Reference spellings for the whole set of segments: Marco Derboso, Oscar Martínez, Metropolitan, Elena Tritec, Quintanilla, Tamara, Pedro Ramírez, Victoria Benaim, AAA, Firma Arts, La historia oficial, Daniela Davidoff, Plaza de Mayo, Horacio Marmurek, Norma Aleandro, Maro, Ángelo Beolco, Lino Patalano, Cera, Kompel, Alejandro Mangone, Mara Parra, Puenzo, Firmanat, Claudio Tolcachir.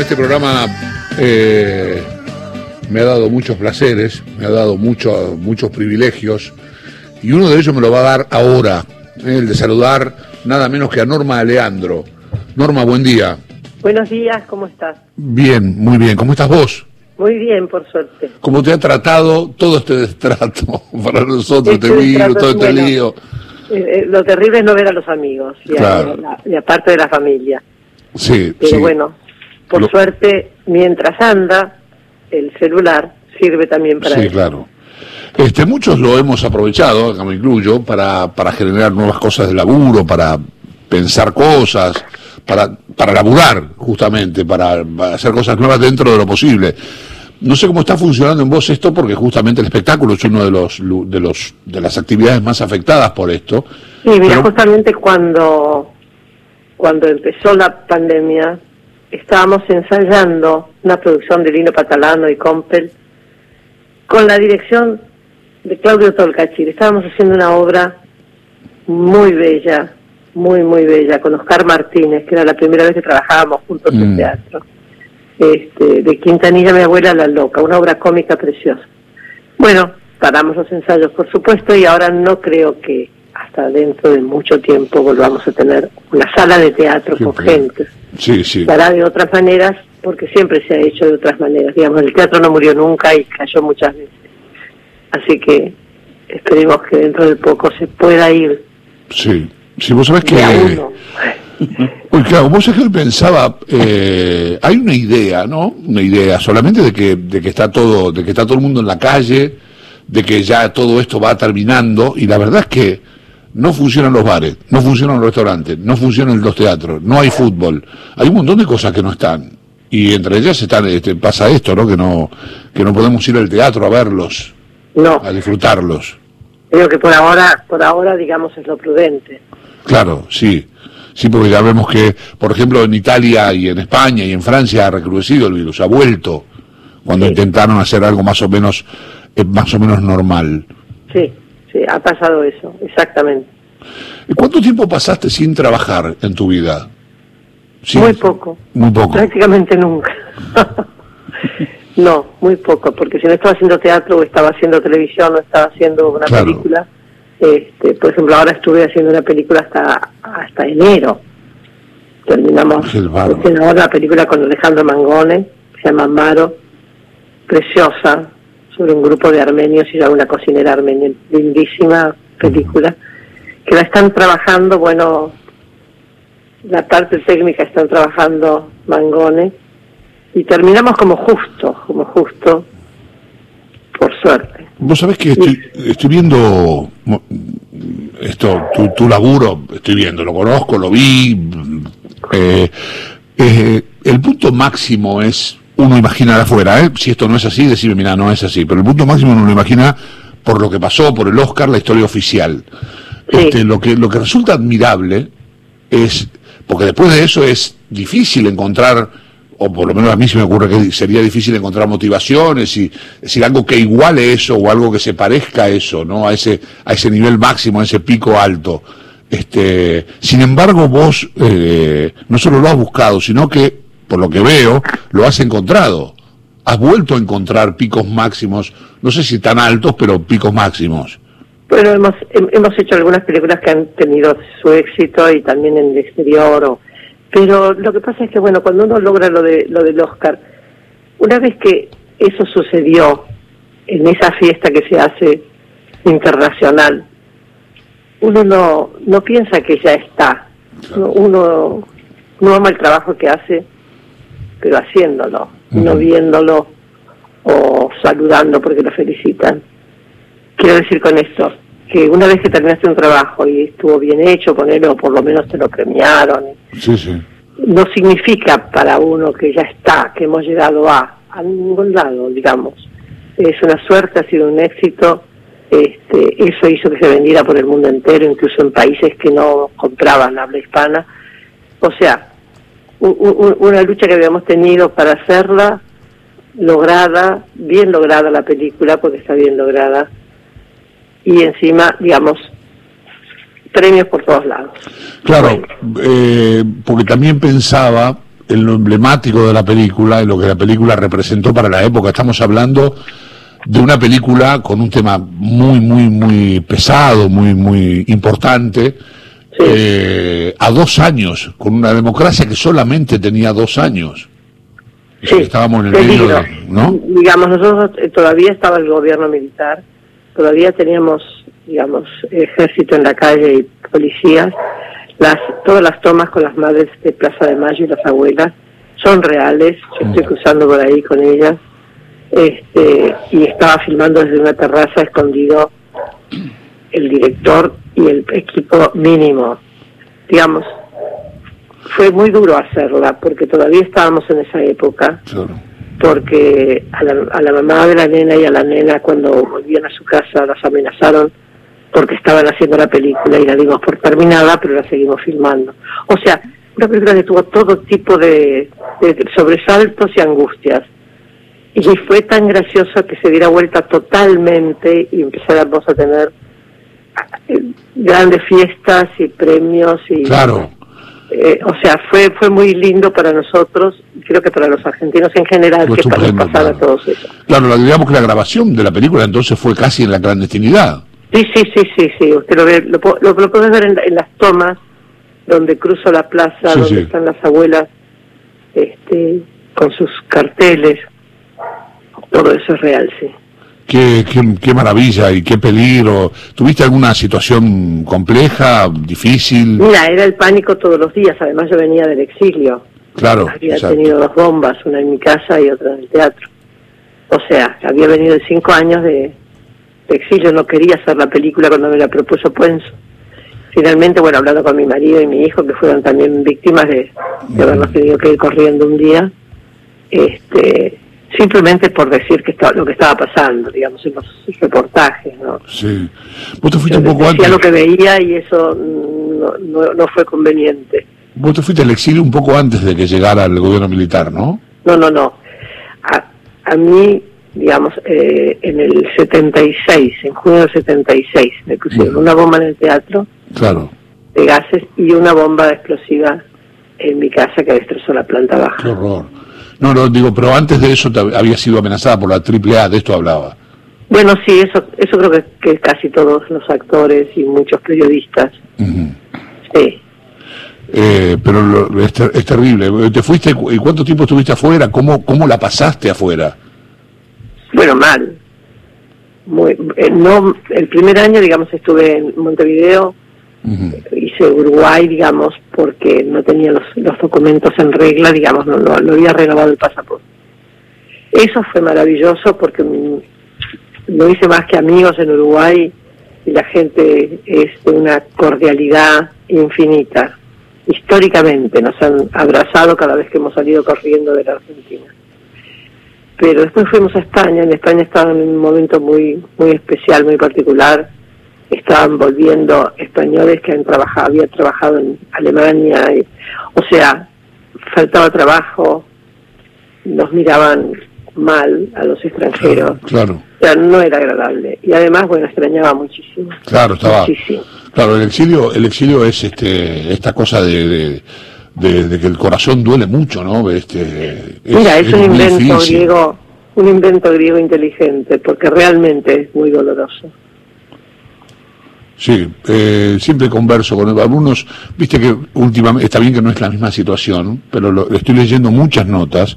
Bueno, este programa me ha dado muchos placeres, me ha dado muchos privilegios, y uno de ellos me lo va a dar ahora, el de saludar nada menos que a Norma Aleandro. Norma, buen día. Buenos días, ¿cómo estás? Bien, muy bien. ¿Cómo estás vos? Muy bien, por suerte. ¿Cómo te ha tratado todo este destrato para nosotros, este virus, todo este lío? Lo terrible es no ver a los amigos, claro, y aparte de la familia. Sí. Pero sí, bueno, por suerte, mientras anda, el celular sirve también para eso. Sí, claro. Muchos lo hemos aprovechado, acá me incluyo, para generar nuevas cosas de laburo, para pensar cosas, para laburar, justamente, para hacer cosas nuevas dentro de lo posible. No sé cómo está funcionando en vos esto, porque justamente el espectáculo es uno de las actividades más afectadas por esto. Sí, mira, pero justamente cuando empezó la pandemia, estábamos ensayando una producción de Lino Patalano y Kompel con la dirección de Claudio Tolcachir. Estábamos haciendo una obra muy bella, muy, muy bella, con Oscar Martínez, que era la primera vez que trabajábamos juntos en teatro. De Quintanilla, Mi abuela la loca, una obra cómica preciosa. Bueno, paramos los ensayos, por supuesto, y ahora no creo que hasta dentro de mucho tiempo volvamos a tener una sala de teatro con gente. Sí, sí. Para de otras maneras, porque siempre se ha hecho de otras maneras. Digamos, el teatro no murió nunca y cayó muchas veces. Así que esperemos que dentro de poco se pueda ir. Sí. Si vos sabés que pues claro, vos es que él pensaba, hay una idea, ¿no? Una idea solamente de que está todo el mundo en la calle, de que ya todo esto va terminando, y la verdad es que no funcionan los bares, no funcionan los restaurantes, no funcionan los teatros, no hay fútbol, hay un montón de cosas que no están, y entre ellas están, pasa esto, ¿no? Que no podemos ir al teatro a verlos, no, a disfrutarlos. Creo que por ahora, digamos, es lo prudente. Claro, sí. Sí, porque ya vemos que, por ejemplo, en Italia y en España y en Francia ha recrudecido el virus, ha vuelto, cuando intentaron hacer algo más o menos normal. Sí, sí, ha pasado eso, exactamente. ¿Cuánto tiempo pasaste sin trabajar en tu vida? Muy poco. Prácticamente nunca. No, muy poco, porque si no estaba haciendo teatro o estaba haciendo televisión o estaba haciendo una película. Por ejemplo, ahora estuve haciendo una película hasta enero. Terminamos haciendo ahora la película con Alejandro Mangone, se llama Maro, preciosa, sobre un grupo de armenios y una cocinera armenia, lindísima película, que la están trabajando, bueno, la parte técnica están trabajando Mangone, y terminamos como justo, por suerte. Vos sabés que estoy viendo esto, tu laburo, estoy viendo, lo conozco, lo vi. El punto máximo es, uno imaginar afuera, si esto no es así, decime, mira, no es así, pero el punto máximo uno lo imagina por lo que pasó, por el Oscar, La historia oficial. Sí. Lo que resulta admirable es, porque después de eso es difícil encontrar, o por lo menos a mí se me ocurre que sería difícil encontrar motivaciones, y es decir, algo que iguale eso o algo que se parezca a eso, ¿no? A ese nivel máximo, a ese pico alto. Sin embargo, vos no solo lo has buscado, sino que, por lo que veo, lo has encontrado. Has vuelto a encontrar picos máximos, no sé si tan altos, pero picos máximos. Bueno, hemos hecho algunas películas que han tenido su éxito y también en el exterior, pero lo que pasa es que, bueno, cuando uno logra lo del Oscar, una vez que eso sucedió en esa fiesta que se hace internacional, uno no piensa que ya está. Claro. Uno no ama el trabajo que hace, pero haciéndolo, no viéndolo o saludando porque lo felicitan. Quiero decir con esto que una vez que terminaste un trabajo y estuvo bien hecho con él, o por lo menos te lo premiaron, sí, sí, no significa para uno que ya está, que hemos llegado a ningún lado, digamos. Es una suerte, ha sido un éxito. Eso hizo que se vendiera por el mundo entero, incluso en países que no compraban habla hispana. O sea, una lucha que habíamos tenido para hacerla, lograda, bien lograda la película, porque está bien lograda, y encima, digamos, premios por todos lados. Claro, porque también pensaba en lo emblemático de la película, en lo que la película representó para la época. Estamos hablando de una película con un tema muy, muy, muy pesado, muy, muy importante, a 2 años, con una democracia que solamente tenía 2 años. Sí, estábamos en el medio de, ¿no? Digamos, nosotros todavía estaba el gobierno militar, todavía teníamos, digamos, ejército en la calle y policías. Todas las tomas con las madres de Plaza de Mayo y las abuelas son reales. Yo estoy cruzando por ahí con ellas, y estaba filmando desde una terraza escondido el director y el equipo mínimo. Digamos, fue muy duro hacerla porque todavía estábamos en esa época, claro. Porque a la mamá de la nena y a la nena, cuando volvían a su casa, las amenazaron porque estaban haciendo la película y la dimos por terminada, pero la seguimos filmando. O sea, una película que tuvo todo tipo de sobresaltos y angustias. Y fue tan gracioso que se diera vuelta totalmente y empezáramos a tener grandes fiestas y premios. Y claro. O sea, fue muy lindo para nosotros, creo que para los argentinos en general, que para pasar a todos eso. Claro, digamos que la grabación de la película entonces fue casi en la clandestinidad. Sí, usted lo ve, lo puede ver en las tomas donde cruzo la plaza, donde están las abuelas con sus carteles, todo eso es real, sí. Qué maravilla y qué peligro. ¿Tuviste alguna situación compleja, difícil? Mira, era el pánico todos los días, además yo venía del exilio. Claro, había tenido 2 bombas, una en mi casa y otra en el teatro. O sea, había venido de 5 años de exilio, no quería hacer la película cuando me la propuso Puenzo. Finalmente, bueno, hablando con mi marido y mi hijo, que fueron también víctimas de habernos tenido que ir corriendo un día, simplemente por decir que lo que estaba pasando, digamos, en los reportajes, ¿no? Sí. Vos te fuiste un poco antes. Hacía lo que veía y eso no fue conveniente. Vos te fuiste al exilio un poco antes de que llegara el gobierno militar, ¿no? No. A mí, digamos, en el 76, en junio del 76, me pusieron una bomba en el teatro, claro, de gases, y una bomba explosiva en mi casa que destrozó la planta baja. ¡Qué horror! No, digo, pero antes de eso había sido amenazada por la AAA, de esto hablaba. Bueno, sí, eso creo que casi todos los actores y muchos periodistas. Uh-huh. Sí. Pero es terrible. ¿Te fuiste y cuánto tiempo estuviste afuera? ¿Cómo la pasaste afuera? Bueno, mal. El primer año, digamos, estuve en Montevideo. Uh-huh. Hice Uruguay, digamos, porque no tenía los documentos en regla, digamos, no había renovado el pasaporte. Eso fue maravilloso porque no hice más que amigos en Uruguay y la gente es de una cordialidad infinita. Históricamente nos han abrazado cada vez que hemos salido corriendo de la Argentina. Pero después fuimos a España. En España estaba en un momento muy, muy especial, muy particular. Estaban volviendo españoles que habían trabajado en Alemania, o sea, faltaba trabajo, nos miraban mal a los extranjeros. Claro. O sea, no era agradable. Y además, bueno, extrañaba muchísimo. Claro, estaba. Muchísimo. Claro, el exilio es esta cosa de que el corazón duele mucho, ¿no? Mira, es un invento difícil. Griego, un invento griego inteligente, porque realmente es muy doloroso. Sí, siempre converso con algunos, viste que últimamente, está bien que no es la misma situación, pero estoy leyendo muchas notas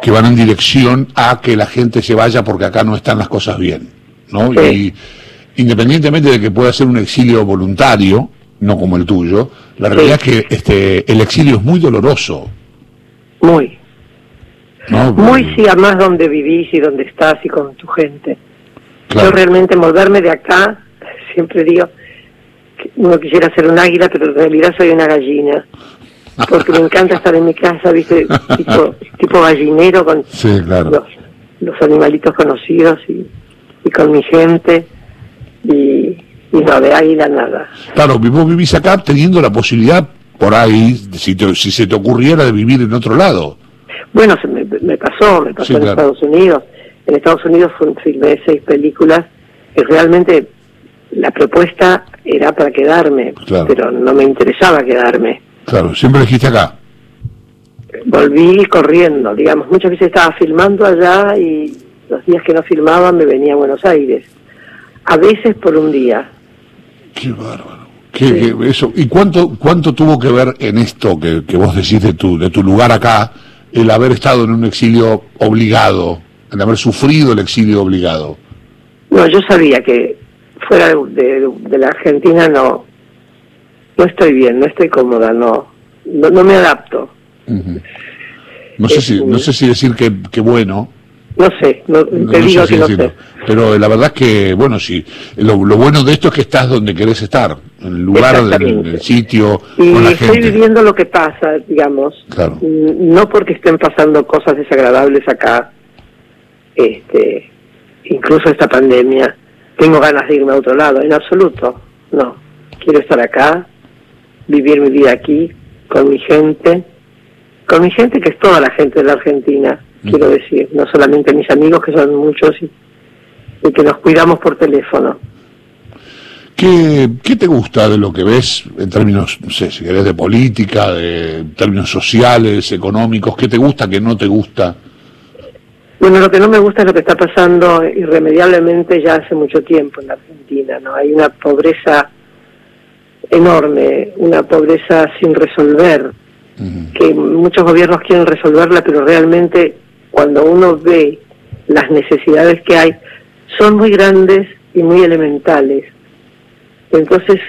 que van en dirección a que la gente se vaya porque acá no están las cosas bien, ¿no? Sí. Y independientemente de que pueda ser un exilio voluntario, no como el tuyo, la realidad es que el exilio es muy doloroso. Muy. ¿No? Muy, sí, además donde vivís y donde estás y con tu gente. Claro. Yo realmente moverme de acá, siempre digo que uno quisiera ser un águila, pero en realidad soy una gallina, porque me encanta estar en mi casa, ¿viste? tipo gallinero con los animalitos conocidos y con mi gente, y no, de águila nada. Claro, vos vivís acá teniendo la posibilidad, por ahí, si se te ocurriera, de vivir en otro lado. Bueno, me pasó en Estados Unidos. En Estados Unidos filmé 6 películas que realmente... La propuesta era para quedarme, pero no me interesaba quedarme. Claro, siempre elegiste acá. volví corriendo, digamos. Muchas veces estaba filmando allá y los días que no filmaba me venía a Buenos Aires. A veces por un día. Qué bárbaro. Qué, eso. ¿Y cuánto tuvo que ver en esto que vos decís de tu lugar acá, el haber estado en un exilio obligado, el haber sufrido el exilio obligado? No, yo sabía que fuera de la Argentina no estoy bien, no estoy cómoda, no me adapto. Uh-huh. No sé si decir que bueno. No sé, no sé. Pero la verdad es que, bueno, sí, lo bueno de esto es que estás donde querés estar, en el lugar, del sitio, y con la gente. Y estoy viviendo lo que pasa, digamos. Claro. No porque estén pasando cosas desagradables acá, incluso esta pandemia, tengo ganas de irme a otro lado, en absoluto, no. Quiero estar acá, vivir mi vida aquí, con mi gente que es toda la gente de la Argentina. Quiero decir, no solamente mis amigos, que son muchos, y que nos cuidamos por teléfono. ¿Qué te gusta de lo que ves en términos, no sé, si querés, de política, de términos sociales, económicos? ¿Qué te gusta, qué no te gusta? Bueno, lo que no me gusta es lo que está pasando irremediablemente ya hace mucho tiempo en la Argentina, ¿no? Hay una pobreza enorme, una pobreza sin resolver, que muchos gobiernos quieren resolverla, pero realmente cuando uno ve las necesidades que hay, son muy grandes y muy elementales. Entonces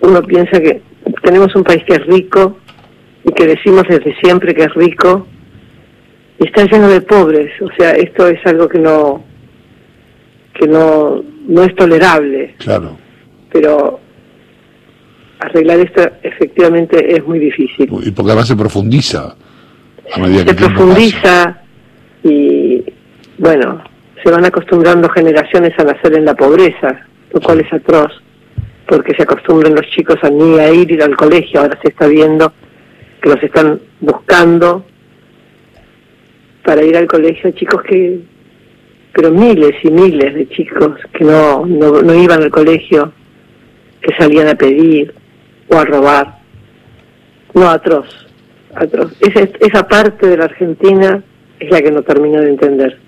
uno piensa que tenemos un país que es rico y que decimos desde siempre que es rico, y está lleno de pobres. O sea, esto es algo que no es tolerable. Claro. Pero arreglar esto efectivamente es muy difícil. Y porque además se profundiza a medida que profundiza, y bueno, se van acostumbrando generaciones a nacer en la pobreza, lo cual es atroz, porque se acostumbran los chicos a ni a ir al colegio. Ahora se está viendo que los están buscando para ir al colegio, chicos que, pero miles y miles de chicos que no iban al colegio, que salían a pedir o a robar. No, atroz. Esa parte de la Argentina es la que no termino de entender.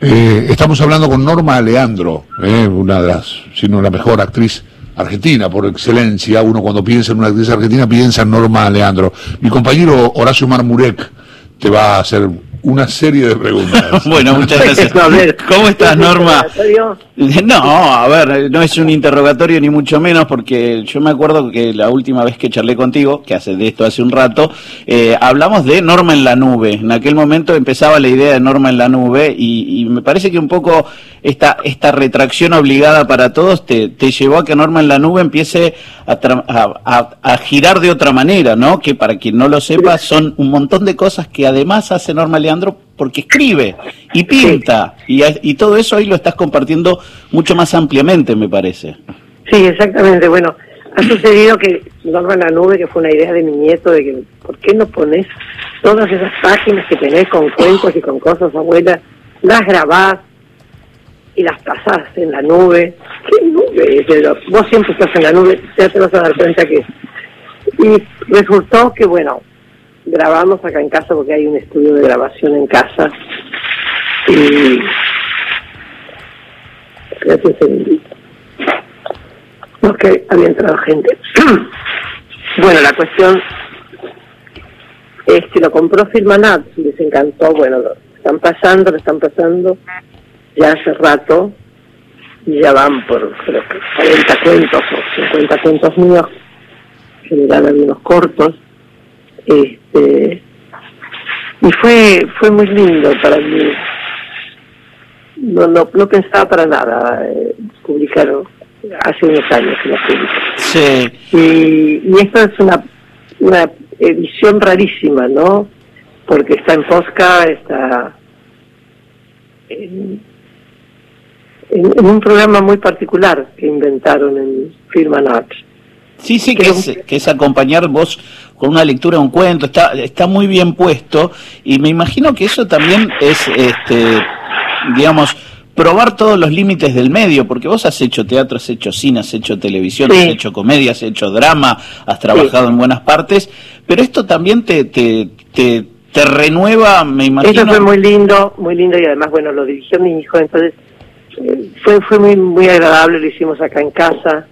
Estamos hablando con Norma Aleandro, una de las, si no la mejor actriz argentina por excelencia. Uno cuando piensa en una actriz argentina piensa en Norma Aleandro. Mi compañero Horacio Marmurek te va a hacer una serie de preguntas. Bueno, muchas gracias. ¿Cómo estás, Norma? No, a ver, no es un interrogatorio ni mucho menos, porque yo me acuerdo que la última vez que charlé contigo, que hace un rato, hablamos de Norma en la nube. En aquel momento empezaba la idea de Norma en la nube, y me parece que un poco esta retracción obligada para todos te llevó a que Norma en la nube empiece a girar de otra manera, ¿no? Que para quien no lo sepa, son un montón de cosas que además hace Norma Leandro, porque escribe y pinta, sí. y todo eso hoy lo estás compartiendo mucho más ampliamente, me parece. Sí, exactamente. Bueno, ha sucedido que Norma en la nube, que fue una idea de mi nieto, de que ¿por qué no pones todas esas páginas que tenés con cuentos y con cosas, abuela? Las grabás y las pasás en la nube. ¿Qué nube? Vos siempre estás en la nube, ya te vas a dar cuenta que... Y resultó que, bueno, grabamos acá en casa, porque hay un estudio de grabación en casa, y gracias no, que había entrado gente. Bueno, la cuestión es que lo compró Firmanat, les encantó. Bueno, lo están pasando ya hace rato, y ya van por, creo que 40 cuentos o 50 cuentos míos, generan algunos cortos. Y fue muy lindo para mí. No pensaba para nada publicarlo. Hace unos años que lo publiqué. Sí. Y esta es una edición rarísima, ¿no? Porque está en Posca, está en un programa muy particular que inventaron en Firma Arts. Sí, que es acompañar vos con una lectura, un cuento, está muy bien puesto, y me imagino que eso también es, digamos, probar todos los límites del medio, porque vos has hecho teatro, has hecho cine, has hecho televisión, sí, has hecho comedia, has hecho drama, has trabajado, sí, en buenas partes, Pero esto también te renueva, me imagino. Eso fue muy lindo, y además, bueno, lo dirigió mi hijo, entonces fue muy agradable, lo hicimos acá en casa,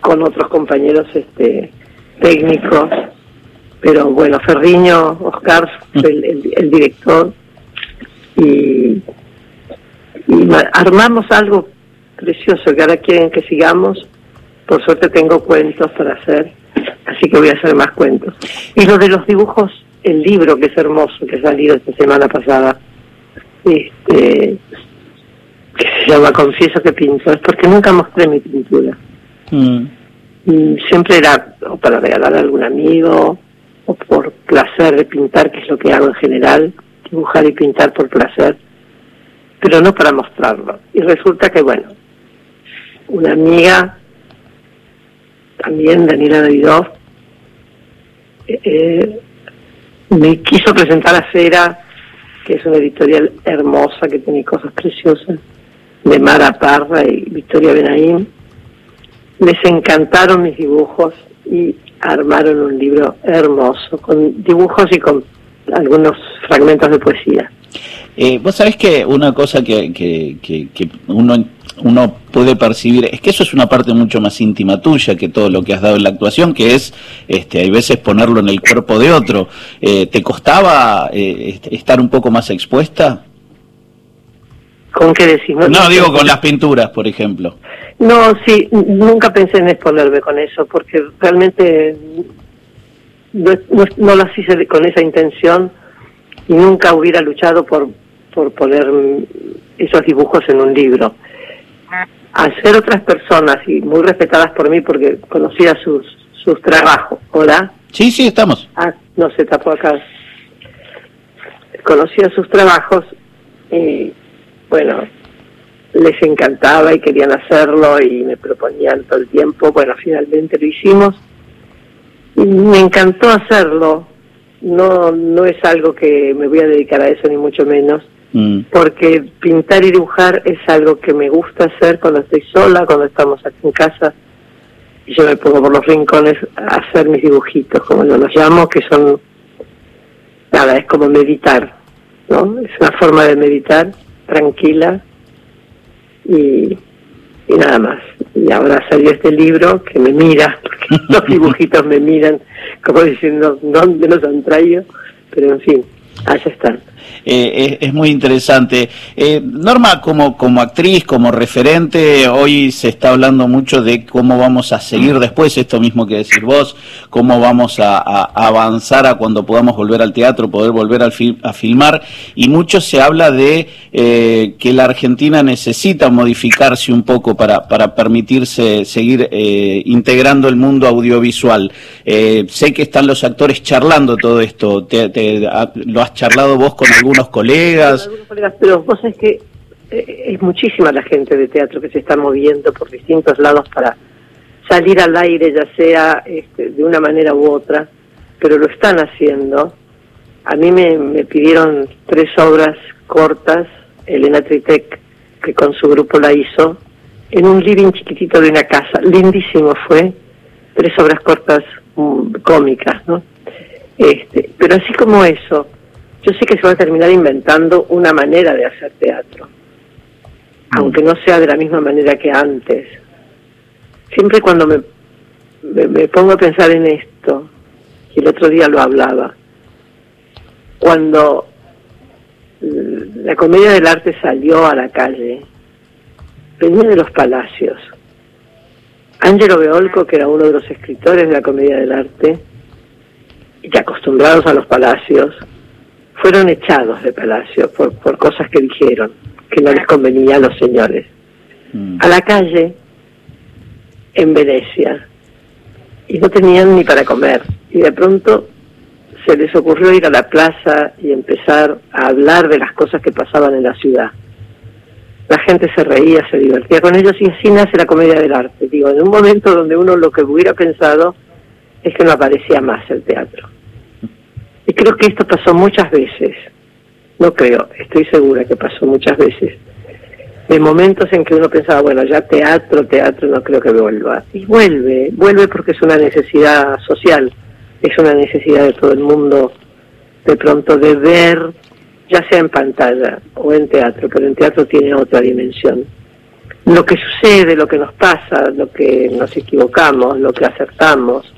con otros compañeros técnicos, pero bueno, Ferriño, Oscar, el director, y armamos algo precioso que ahora quieren que sigamos. Por suerte tengo cuentos para hacer, así que voy a hacer más cuentos. Y lo de los dibujos, el libro que es hermoso, que ha salido esta semana pasada, que se llama Confieso que pinto, es porque nunca mostré mi pintura. Y siempre era o para regalar a algún amigo, o por placer de pintar, que es lo que hago en general, dibujar y pintar por placer, pero no para mostrarlo. Y resulta que, bueno, una amiga, también Daniela Davidoff, me quiso presentar a Cera, que es una editorial hermosa que tiene cosas preciosas, de Mara Parra y Victoria Benaim. Les encantaron mis dibujos y armaron un libro hermoso, con dibujos y con algunos fragmentos de poesía. Vos sabés que una cosa que uno puede percibir es que eso es una parte mucho más íntima tuya que todo lo que has dado en la actuación, que es, hay veces ponerlo en el cuerpo de otro. ¿Te costaba estar un poco más expuesta? ¿Con qué decís? No, digo con las pinturas, por ejemplo. No, sí, nunca pensé en exponerme con eso, porque realmente no las hice con esa intención, y nunca hubiera luchado por poner esos dibujos en un libro. Al ser otras personas, y muy respetadas por mí, porque conocía sus trabajos, ¿hola? Sí, sí, estamos. Ah, no, se tapó acá. Conocía sus trabajos y, bueno, les encantaba y querían hacerlo y me proponían todo el tiempo. Bueno, finalmente lo hicimos. Y me encantó hacerlo. No es algo que me voy a dedicar a eso, ni mucho menos, porque pintar y dibujar es algo que me gusta hacer cuando estoy sola, cuando estamos aquí en casa, y yo me pongo por los rincones a hacer mis dibujitos, como yo los llamo, que son, nada, es como meditar, ¿no? Es una forma de meditar, tranquila, y nada más. Y ahora salió este libro que me mira, porque los dibujitos me miran, como diciendo, ¿dónde los han traído? Pero en fin, allá están. Es muy interesante. Norma, como actriz, como referente, hoy se está hablando mucho de cómo vamos a seguir después, esto mismo que decís vos, cómo vamos a avanzar a cuando podamos volver al teatro, poder volver a filmar, y mucho se habla de que la Argentina necesita modificarse un poco para permitirse seguir integrando el mundo audiovisual. Sé que están los actores charlando todo esto, lo has charlado vos con algunos colegas. Pero vos sabés que es muchísima la gente de teatro que se está moviendo por distintos lados para salir al aire, ya sea de una manera u otra, pero lo están haciendo. A mí me pidieron 3 obras cortas, Elena Tritec, que con su grupo la hizo, en un living chiquitito de una casa, lindísimo fue, 3 obras cortas cómicas, ¿no? Pero así como eso, yo sé que se va a terminar inventando una manera de hacer teatro, aunque no sea de la misma manera que antes. Siempre cuando me pongo a pensar en esto, y el otro día lo hablaba, cuando la comedia del arte salió a la calle, venía de los palacios. Ángelo Beolco, que era uno de los escritores de la comedia del arte, y acostumbrados a los palacios, fueron echados de palacio por cosas que dijeron, que no les convenía a los señores. A la calle, en Venecia, y no tenían ni para comer. Y de pronto se les ocurrió ir a la plaza y empezar a hablar de las cosas que pasaban en la ciudad. La gente se reía, se divertía con ellos, y así nace la comedia del arte. Digo, en un momento donde uno lo que hubiera pensado es que no aparecía más el teatro. Y creo que esto pasó muchas veces, no creo, estoy segura que pasó muchas veces, de momentos en que uno pensaba, bueno, ya teatro no creo que vuelva. Y vuelve porque es una necesidad social, es una necesidad de todo el mundo de pronto de ver, ya sea en pantalla o en teatro, pero en teatro tiene otra dimensión. Lo que sucede, lo que nos pasa, lo que nos equivocamos, lo que acertamos,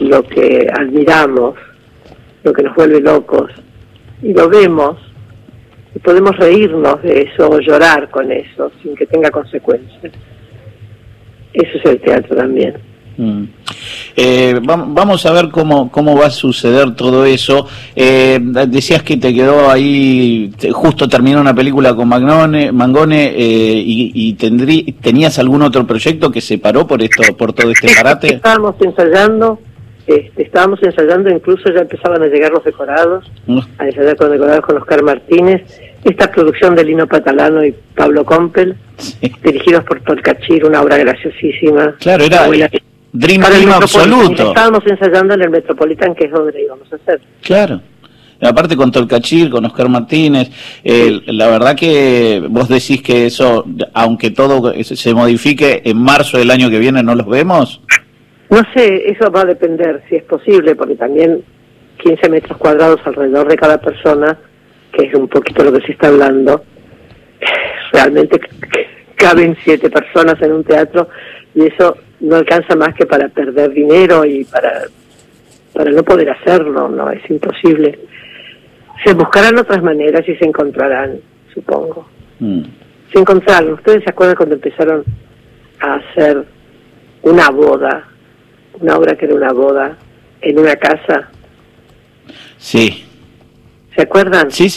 lo que admiramos, lo que nos vuelve locos, y lo vemos, y podemos reírnos de eso o llorar con eso, sin que tenga consecuencias. Eso es el teatro también. Vamos a ver cómo va a suceder todo eso. Decías que te quedó ahí, justo terminó una película con Mangone, y tenías algún otro proyecto que se paró por todo este parate. Estábamos ensayando, incluso ya empezaban a llegar los decorados, a ensayar con decorados con Oscar Martínez. Esta producción de Lino Patalano y Pablo Kompel, sí, dirigidos por Tolcachir, una obra graciosísima. Claro, era Dream Team absoluto. Estábamos ensayando en el Metropolitan, que es donde lo íbamos a hacer. Claro. Aparte con Tolcachir, con Oscar Martínez, la verdad que vos decís que eso, aunque todo se modifique, en marzo del año que viene no los vemos. No sé, eso va a depender, si es posible, porque también 15 metros cuadrados alrededor de cada persona, que es un poquito lo que se está hablando, realmente caben 7 personas en un teatro, y eso no alcanza más que para perder dinero y para no poder hacerlo, no, es imposible. Se buscarán otras maneras y se encontrarán, supongo. Se encontraron. ¿Ustedes se acuerdan cuando empezaron a hacer una boda, una obra que era una boda en una casa? Sí. ¿Se acuerdan? Sí.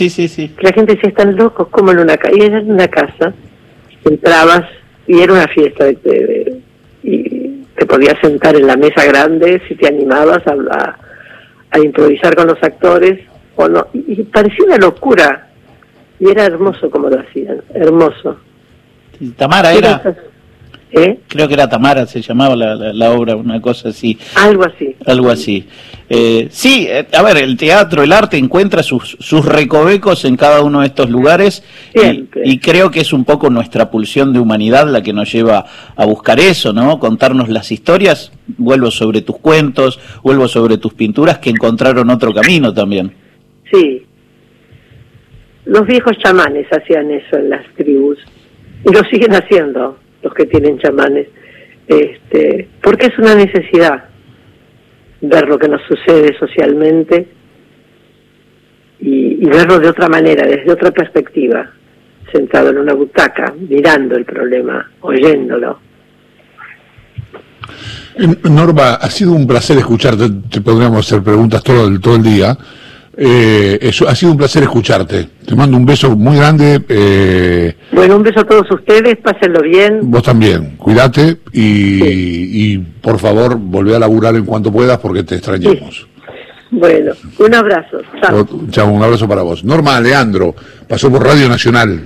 La gente decía, están locos, como en una casa. Y era en una casa, entrabas y era una fiesta. Y te podías sentar en la mesa grande si te animabas a improvisar con los actores o no. Y parecía una locura. Y era hermoso como lo hacían, hermoso. Tamara era... ¿Eh? Creo que era Tamara, se llamaba la obra, una cosa así. Algo así. Sí, a ver, el teatro, el arte encuentra sus recovecos en cada uno de estos lugares, y creo que es un poco nuestra pulsión de humanidad la que nos lleva a buscar eso, ¿no? Contarnos las historias. Vuelvo sobre tus cuentos, vuelvo sobre tus pinturas, que encontraron otro camino también. Sí. Los viejos chamanes hacían eso en las tribus, y lo siguen haciendo los que tienen chamanes, porque es una necesidad ver lo que nos sucede socialmente y verlo de otra manera, desde otra perspectiva, sentado en una butaca, mirando el problema, oyéndolo. Norma, ha sido un placer escucharte, te podríamos hacer preguntas todo el día. Eso, ha sido un placer escucharte. Te mando un beso muy grande. Bueno, un beso a todos ustedes, pásenlo bien. Vos también, cuídate y por favor volvé a laburar en cuanto puedas, porque te extrañamos. Sí. Bueno, un abrazo. Chao, un abrazo para vos. Norma Aleandro pasó por Radio Nacional.